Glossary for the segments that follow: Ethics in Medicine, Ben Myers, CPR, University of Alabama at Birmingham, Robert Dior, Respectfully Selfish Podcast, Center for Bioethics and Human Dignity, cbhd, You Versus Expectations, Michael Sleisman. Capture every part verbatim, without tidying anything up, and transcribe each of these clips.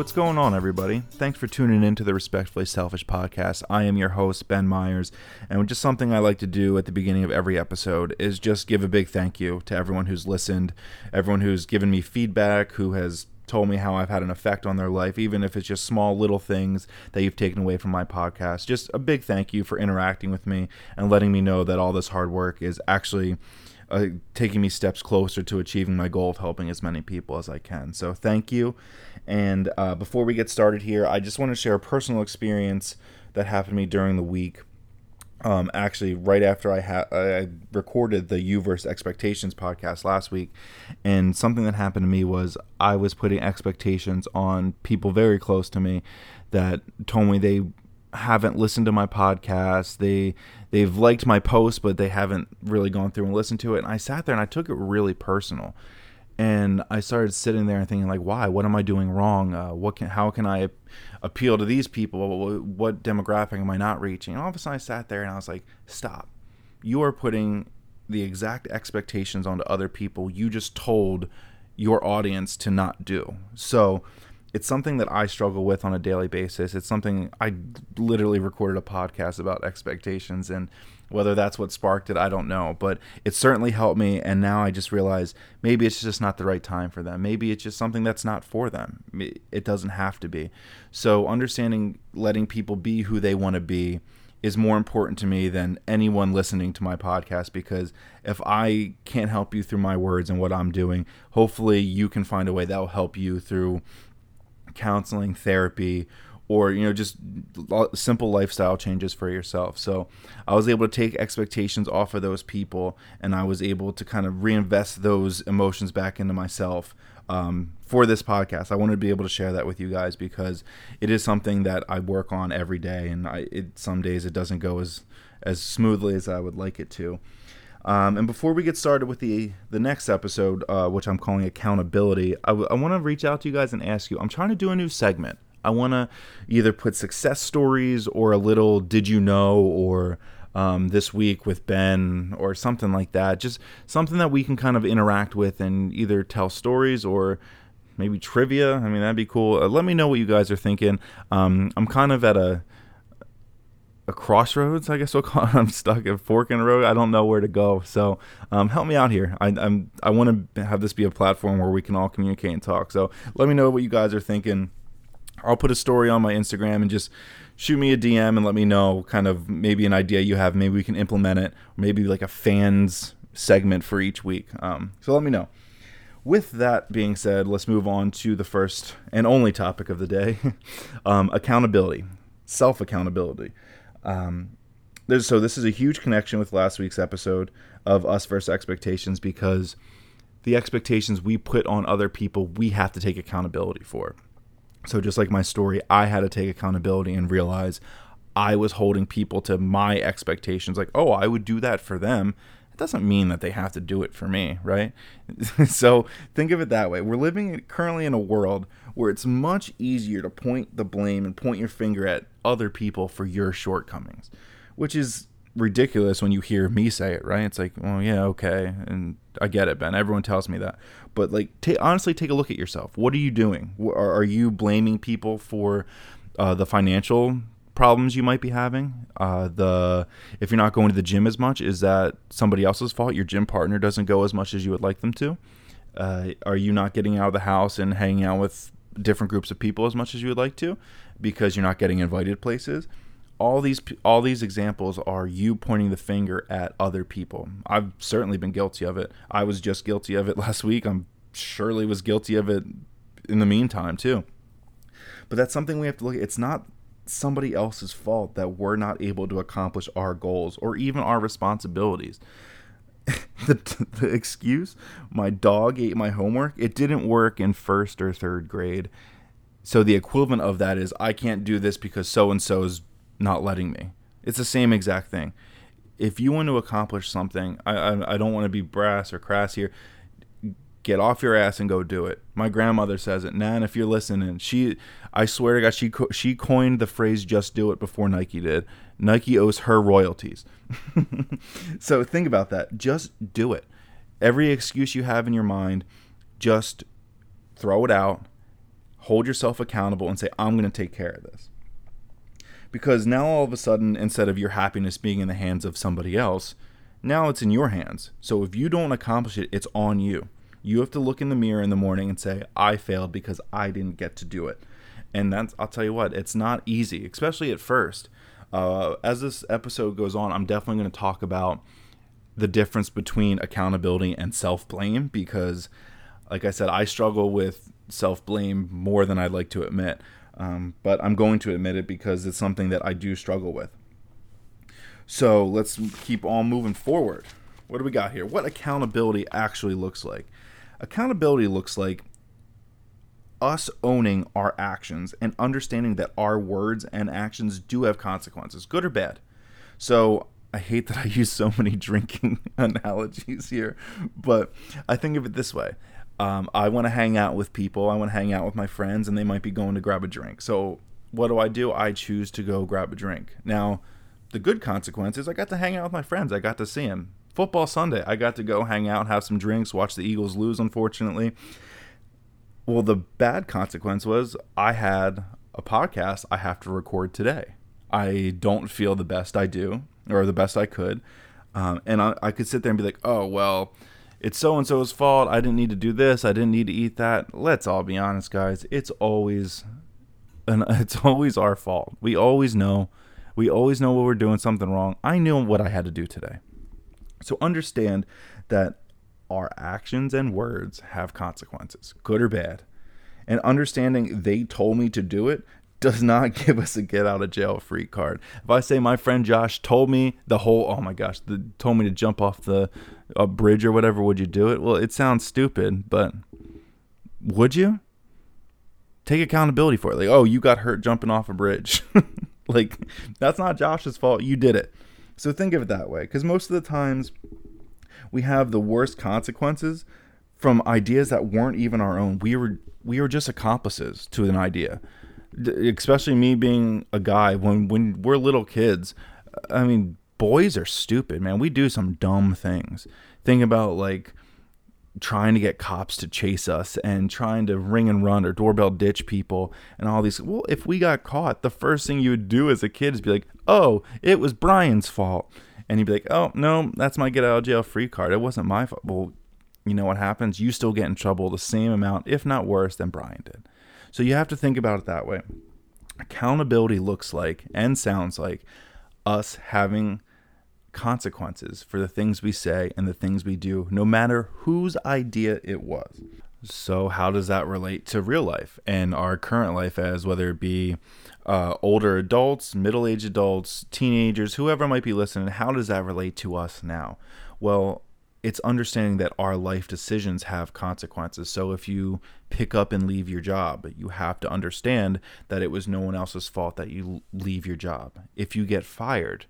what's going on, everybody? Thanks for tuning in to the Respectfully Selfish Podcast. I am your host, Ben Myers, and just something I like to do at the beginning of every episode is just give a big thank you to everyone who's listened, everyone who's given me feedback, who has told me how I've had an effect on their life, even if it's just small little things that you've taken away from my podcast. Just a big thank you for interacting with me and letting me know that all this hard work is actually uh, taking me steps closer to achieving my goal of helping as many people as I can. So thank you. And uh, before we get started here, I just want to share a personal experience that happened to me during the week. Um, actually, right after I, ha- I recorded the You Versus Expectations podcast last week, and something that happened to me was I was putting expectations on people very close to me that told me they haven't listened to my podcast, they, they've liked my post, but they haven't really gone through and listened to it, and I sat there and I took it really personal. And I started sitting there and thinking, like, why? What am I doing wrong? Uh, what can? How can I appeal to these people? What, what demographic am I not reaching? And all of a sudden, I sat there and I was like, stop. You are putting the exact expectations onto other people you just told your audience to not do. So it's something that I struggle with on a daily basis. It's something I literally recorded a podcast about expectations, and whether that's what sparked it, I don't know, but it certainly helped me. And now I just realize maybe it's just not the right time for them. Maybe it's just something that's not for them. It doesn't have to be. So understanding letting people be who they want to be is more important to me than anyone listening to my podcast, because if I can't help you through my words and what I'm doing, hopefully you can find a way that will help you through counseling, therapy, or, you know, just simple lifestyle changes for yourself. So I was able to take expectations off of those people, and I was able to kind of reinvest those emotions back into myself um, for this podcast. I wanted to be able to share that with you guys because it is something that I work on every day, and I, it, some days it doesn't go as, as smoothly as I would like it to. Um, and before we get started with the the next episode, uh, which I'm calling Accountability, I, w- I want to reach out to you guys and ask you, I'm trying to do a new segment. I want to either put success stories or a little did you know, or um, this week with Ben, or something like that. Just something that we can kind of interact with and either tell stories or maybe trivia. I mean, that'd be cool. Uh, let me know what you guys are thinking. Um, I'm kind of at a, a crossroads, I guess we'll call it. I'm stuck at fork in the road. I don't know where to go. So um, help me out here. I, I'm I want to have this be a platform where we can all communicate and talk. So let me know what you guys are thinking. I'll put a story on my Instagram and just shoot me a D M and let me know kind of maybe an idea you have. Maybe we can implement it. Maybe like a fans segment for each week. Um, so let me know. With that being said, let's move on to the first and only topic of the day. um, accountability, self-accountability. Um, there's, so this is a huge connection with last week's episode of Us Versus Expectations, because the expectations we put on other people, we have to take accountability for. So just like my story, I had to take accountability and realize I was holding people to my expectations. Like, oh, I would do that for them. It doesn't mean that they have to do it for me, right? So think of it that way. We're living currently in a world where it's much easier to point the blame and point your finger at other people for your shortcomings, which is ridiculous when you hear me say it, right? It's like, oh, yeah, okay. And I get it, Ben. Everyone tells me that. But like, t- honestly, take a look at yourself. What are you doing? Are, are you blaming people for uh, the financial problems you might be having? Uh, the if you're not going to the gym as much, is that somebody else's fault? Your gym partner doesn't go as much as you would like them to? Uh, are you not getting out of the house and hanging out with different groups of people as much as you would like to because you're not getting invited places? All these all these examples are you pointing the finger at other people. I've certainly been guilty of it. I was just guilty of it last week. I'm surely was guilty of it in the meantime too. But that's something we have to look at. It's not somebody else's fault that we're not able to accomplish our goals or even our responsibilities. the, the excuse, my dog ate my homework, it didn't work in first or third grade. So the equivalent of that is I can't do this because so-and-so's not letting me. It's the same exact thing. If you want to accomplish something, I, I I don't want to be brass or crass here. Get off your ass and go do it. My grandmother says it. Nan, if you're listening, she I swear to God, she she coined the phrase "just do it" before Nike did. Nike owes her royalties. So think about that. Just do it. Every excuse you have in your mind, just throw it out. hold yourself accountable and say, I'm going to take care of this. Because now all of a sudden, instead of your happiness being in the hands of somebody else, now it's in your hands. So if you don't accomplish it, it's on you. You have to look in the mirror in the morning and say, I failed because I didn't get to do it. And that's, I'll tell you what, it's not easy, especially at first. Uh, as this episode goes on, I'm definitely going to talk about the difference between accountability and self-blame, because, like I said, I struggle with self-blame more than I'd like to admit. Um, but I'm going to admit it because it's something that I do struggle with. So let's keep on moving forward. What do we got here? What accountability actually looks like? Accountability looks like us owning our actions and understanding that our words and actions do have consequences, good or bad. So I hate that I use so many drinking analogies here, but I think of it this way. Um, I want to hang out with people. I want to hang out with my friends, and they might be going to grab a drink. So what do I do? I choose to go grab a drink. Now, the good consequence is I got to hang out with my friends. I got to see them. Football Sunday, I got to go hang out, have some drinks, watch the Eagles lose, unfortunately. Well, the bad consequence was I had a podcast I have to record today. I don't feel the best I do or the best I could. Um, and I, I could sit there and be like, oh, well, it's so-and-so's fault. I didn't need to do this. I didn't need to eat that. Let's all be honest, guys. It's always an, it's always our fault. We always know. We always know when we're doing something wrong. I knew what I had to do today. So understand that our actions and words have consequences, good or bad. And understanding they told me to do it does not give us a get out of jail free card. If I say my friend Josh told me the whole, oh my gosh, the, told me to jump off the a bridge or whatever, would you do it? Well, it sounds stupid, but would you? Take accountability for it. Like, oh, you got hurt jumping off a bridge. Like, that's not Josh's fault. You did it. So think of it that way, because most of the times we have the worst consequences from ideas that weren't even our own. We were we were just accomplices to an idea, D- especially me being a guy. When, when we're little kids, I mean, boys are stupid, man. We do some dumb things. Think about, like, trying to get cops to chase us and trying to ring and run or doorbell ditch people and all these. Well, if we got caught, the first thing you would do as a kid is be like, oh, it was Brian's fault. And you'd be like, oh, no, that's my get out of jail free card. It wasn't my fault. Well, you know what happens? You still get in trouble the same amount, if not worse, than Brian did. So you have to think about it that way. Accountability looks like and sounds like us having consequences for the things we say and the things we do, no matter whose idea it was. So how does that relate to real life and our current life, as whether it be uh, older adults, middle-aged adults, teenagers, whoever might be listening? How does that relate to us now? Well, it's understanding that our life decisions have consequences. So if you pick up and leave your job, you have to understand that it was no one else's fault that you leave your job. If you get fired,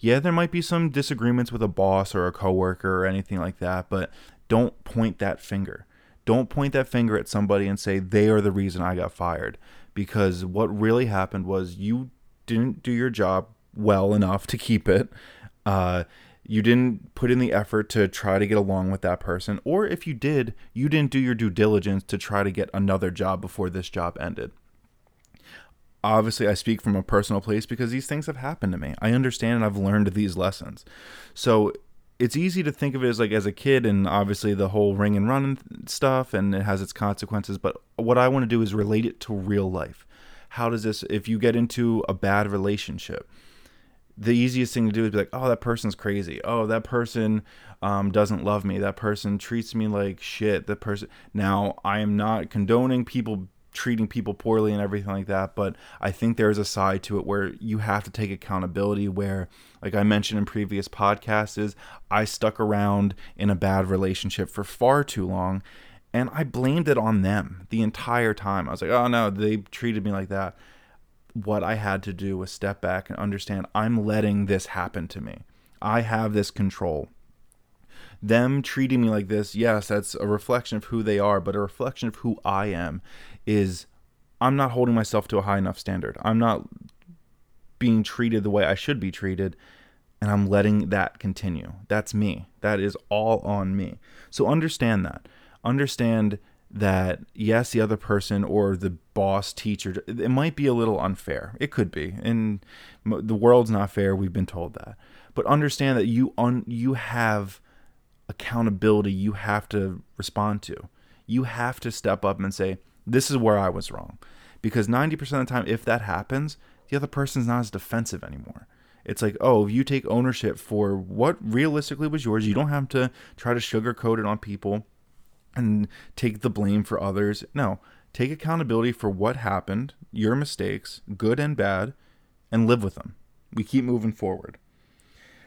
yeah, there might be some disagreements with a boss or a coworker or anything like that, but don't point that finger. Don't point that finger at somebody and say they are the reason I got fired, because what really happened was you didn't do your job well enough to keep it. Uh, you didn't put in the effort to try to get along with that person. Or if you did, you didn't do your due diligence to try to get another job before this job ended. Obviously, I speak from a personal place because these things have happened to me. I understand and I've learned these lessons. So it's easy to think of it as like as a kid, and obviously the whole ring and run stuff, and it has its consequences. But what I want to do is relate it to real life. How does this, if you get into a bad relationship, the easiest thing to do is be like, oh, that person's crazy. Oh, that person um, doesn't love me. That person treats me like shit. That person. Now, I am not condoning people treating people poorly and everything like that, but I think there is a side to it where you have to take accountability, where, like I mentioned in previous podcasts, is I stuck around in a bad relationship for far too long, and I blamed it on them the entire time. I was like, oh no, they treated me like that. What I had to do was step back and understand I'm letting this happen to me. I have this control. Them treating me like this, yes, that's a reflection of who they are, but a reflection of who I am is I'm not holding myself to a high enough standard. I'm not being treated the way I should be treated, and I'm letting that continue. That's me. That is all on me. So understand that. Understand that yes, the other person or the boss, teacher, it might be a little unfair. It could be, and the world's not fair. We've been told that, but understand that you un, you have accountability. You have to respond to. You have to step up and say, "This is where I was wrong," because ninety percent of the time, if that happens, the other person's not as defensive anymore. It's like, oh, you take ownership for what realistically was yours. You don't have to try to sugarcoat it on people and take the blame for others. No, take accountability for what happened, your mistakes, good and bad, and live with them. We keep moving forward.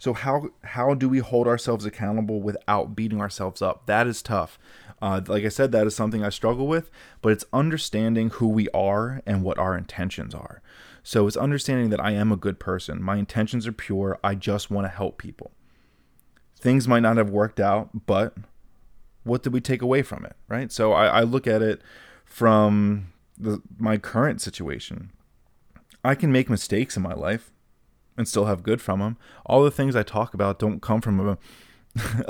So how how do we hold ourselves accountable without beating ourselves up? That is tough. Uh, like I said, that is something I struggle with, but it's understanding who we are and what our intentions are. So it's understanding that I am a good person. My intentions are pure. I just want to help people. Things might not have worked out, but what did we take away from it, right? So I, I look at it from the, my current situation. I can make mistakes in my life and still have good from them. All the things I talk about don't come from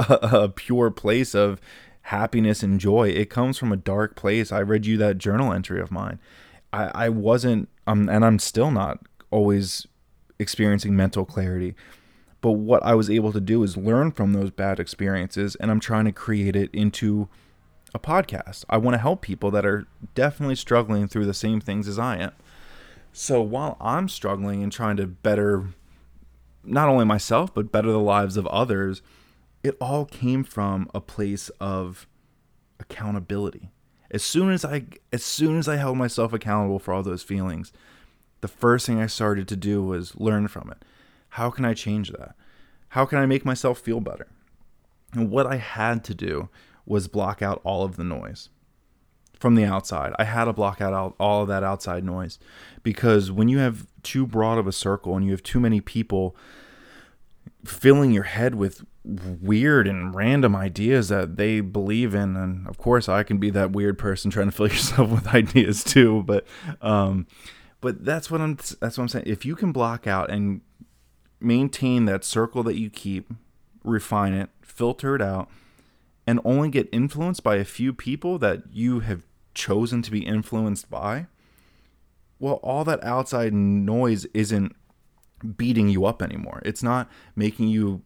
a, a pure place of happiness and joy. It comes from a dark place. I read you that journal entry of mine. I, I wasn't, um, and I'm still not always experiencing mental clarity. But what I was able to do is learn from those bad experiences, and I'm trying to create it into a podcast. I want to help people that are definitely struggling through the same things as I am. So while I'm struggling and trying to better not only myself, but better the lives of others, it all came from a place of accountability. As soon as I, as soon as I held myself accountable for all those feelings, the first thing I started to do was learn from it. How can I change that? How can I make myself feel better? And what I had to do was block out all of the noise from the outside. I had to block out all of that outside noise, because when you have too broad of a circle and you have too many people filling your head with weird and random ideas that they believe in, and of course I can be that weird person trying to fill yourself with ideas too, but um but that's what I'm that's what I'm saying. If you can block out and maintain that circle that you keep, refine it, filter it out, and only get influenced by a few people that you have chosen to be influenced by, well, all that outside noise isn't beating you up anymore. It's not making you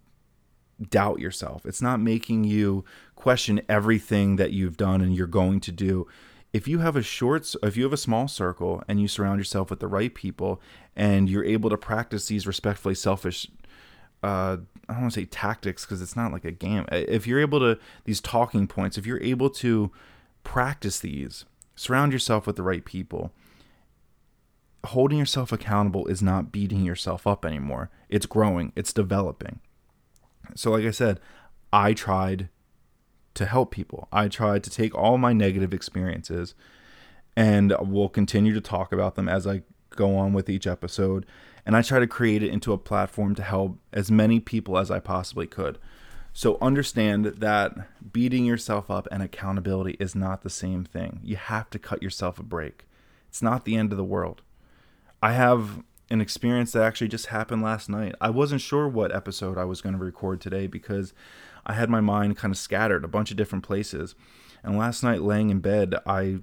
doubt yourself. It's not making you question everything that you've done and you're going to do. If you have a short, if you have a small circle and you surround yourself with the right people, and you're able to practice these respectfully selfish, uh, I don't want to say tactics because it's not like a game. If you're able to, these talking points, if you're able to practice these, surround yourself with the right people, holding yourself accountable is not beating yourself up anymore. It's growing. It's developing. So like I said, I tried to help people. I tried to take all my negative experiences, and we'll continue to talk about them as I go on with each episode. And I try to create it into a platform to help as many people as I possibly could. So understand that beating yourself up and accountability is not the same thing. You have to cut yourself a break. It's not the end of the world. I have an experience that actually just happened last night. I wasn't sure what episode I was going to record today because I had my mind kind of scattered a bunch of different places. And last night, laying in bed, I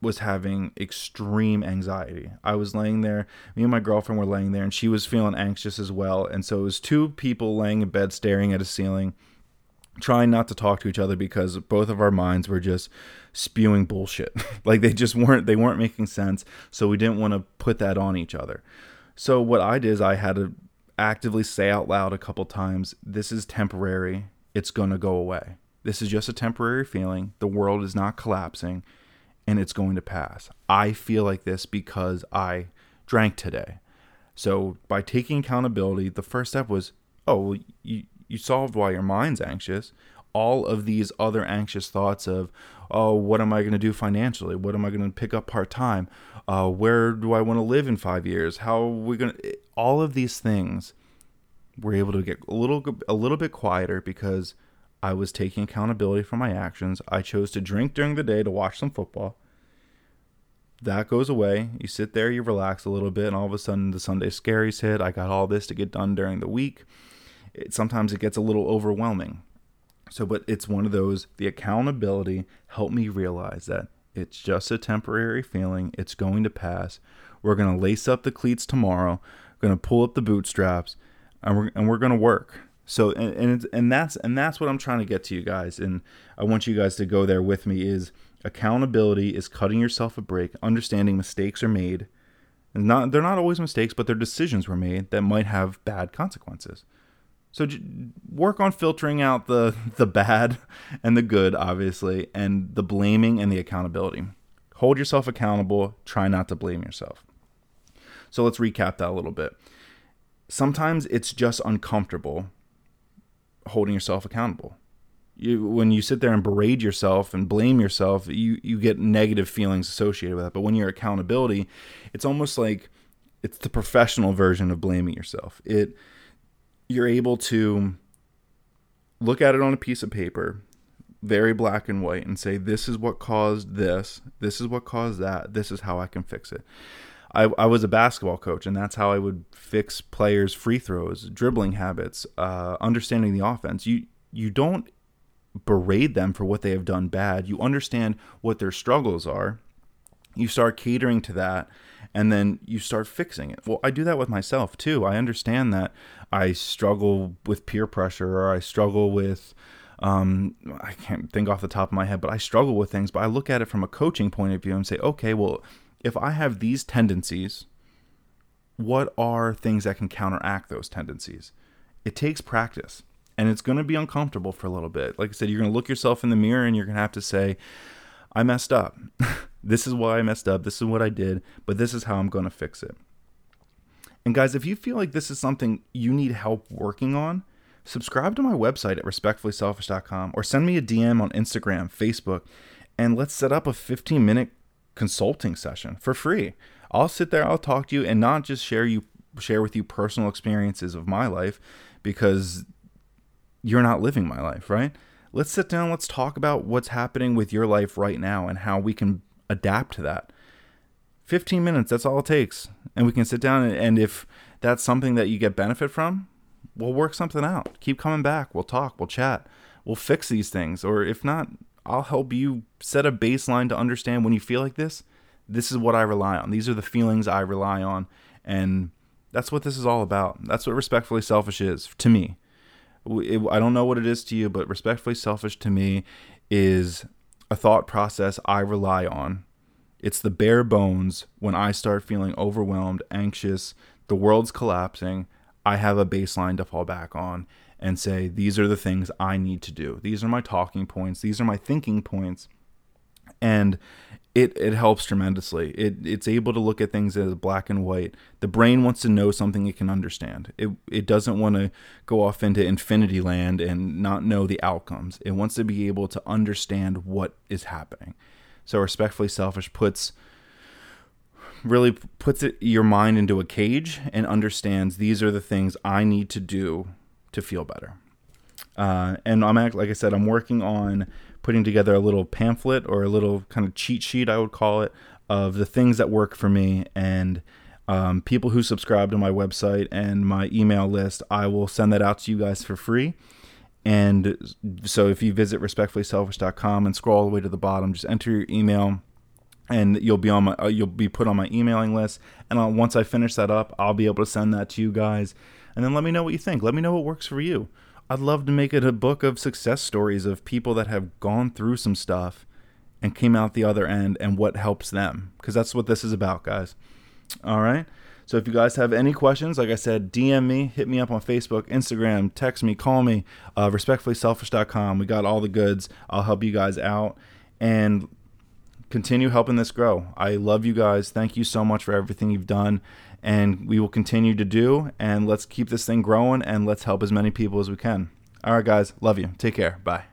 was having extreme anxiety. I was laying there, me and my girlfriend were laying there, and she was feeling anxious as well. And so it was two people laying in bed, staring at a ceiling, trying not to talk to each other because both of our minds were just spewing bullshit. Like they just weren't, they weren't making sense. So we didn't want to put that on each other. So what I did is I had to actively say out loud a couple times, this is temporary. It's going to go away. This is just a temporary feeling. The world is not collapsing, and it's going to pass. I feel like this because I drank today. So by taking accountability, the first step was, oh, well, you, you solved why your mind's anxious. All of these other anxious thoughts of, oh, what am I going to do financially? What am I going to pick up part-time? Uh, where do I want to live in five years? How are we going to... All of these things were able to get a little, a little bit quieter because I was taking accountability for my actions. I chose to drink during the day to watch some football. That goes away. You sit there, you relax a little bit, and all of a sudden the Sunday scaries hit. I got all this to get done during the week. It, sometimes it gets a little overwhelming. So, but it's one of those, the accountability helped me realize that it's just a temporary feeling. It's going to pass. We're going to lace up the cleats tomorrow, going to pull up the bootstraps, and we're, and we're going to work. So, and, and, it's, and that's, and that's what I'm trying to get to you guys. And I want you guys to go there with me is accountability is cutting yourself a break, understanding mistakes are made. And not, they're not always mistakes, but their decisions were made that might have bad consequences. So work on filtering out the, the bad and the good, obviously, and the blaming and the accountability. Hold yourself accountable. Try not to blame yourself. So let's recap that a little bit. Sometimes it's just uncomfortable holding yourself accountable. You, when you sit there and berate yourself and blame yourself, you, you get negative feelings associated with that. But when you're accountability, it's almost like it's the professional version of blaming yourself. It you're able to look at it on a piece of paper, very black and white, and say, this is what caused this. This is what caused that. This is how I can fix it. I, I was a basketball coach, and that's how I would fix players' free throws, dribbling habits, uh, understanding the offense. You you don't berate them for what they have done bad. You understand what their struggles are. You start catering to that, and then you start fixing it. Well, I do that with myself too. I understand that I struggle with peer pressure, or I struggle with, um, I can't think off the top of my head, but I struggle with things. But I look at it from a coaching point of view and say, okay, well, if I have these tendencies, what are things that can counteract those tendencies? It takes practice. And it's going to be uncomfortable for a little bit. Like I said, you're going to look yourself in the mirror and you're going to have to say, I messed up. This is why I messed up. This is what I did. But this is how I'm going to fix it. And guys, if you feel like this is something you need help working on, subscribe to my website at respectfully selfish dot com or send me a D M on Instagram, Facebook, and let's set up a fifteen minute consulting session for free. I'll sit there. I'll talk to you and not just share you share with you personal experiences of my life, because you're not living my life, right? Let's sit down. Let's talk about what's happening with your life right now and how we can adapt to that. fifteen minutes, that's all it takes. And we can sit down, and if that's something that you get benefit from, we'll work something out. Keep coming back. We'll talk. We'll chat. We'll fix these things. Or if not, I'll help you set a baseline to understand when you feel like this, this is what I rely on. These are the feelings I rely on. And that's what this is all about. That's what Respectfully Selfish is to me. I don't know what it is to you, but Respectfully Selfish to me is a thought process I rely on. It's the bare bones. When I start feeling overwhelmed, anxious, the world's collapsing, I have a baseline to fall back on and say, these are the things I need to do. These are my talking points. These are my thinking points. And it, it helps tremendously. It it's able to look at things as black and white. The brain wants to know something it can understand. It it doesn't want to go off into infinity land and not know the outcomes. It wants to be able to understand what is happening. So Respectfully Selfish puts really puts it, your mind into a cage and understands these are the things I need to do to feel better. Uh, and I'm act, like I said, I'm working on putting together a little pamphlet or a little kind of cheat sheet, I would call it, of the things that work for me. And um, people who subscribe to my website and my email list, I will send that out to you guys for free. And so if you visit respectfully selfish dot com and scroll all the way to the bottom, just enter your email and you'll be on my, uh, you'll be put on my emailing list. And I'll, once I finish that up, I'll be able to send that to you guys. And then let me know what you think. Let me know what works for you. I'd love to make it a book of success stories of people that have gone through some stuff and came out the other end and what helps them, because that's what this is about, guys. All right. So if you guys have any questions, like I said, D M me, hit me up on Facebook, Instagram, text me, call me, uh, respectfully selfish dot com. We got all the goods. I'll help you guys out and continue helping this grow. I love you guys. Thank you so much for everything you've done. And we will continue to do, and let's keep this thing growing, and let's help as many people as we can. All right, guys. Love you. Take care. Bye.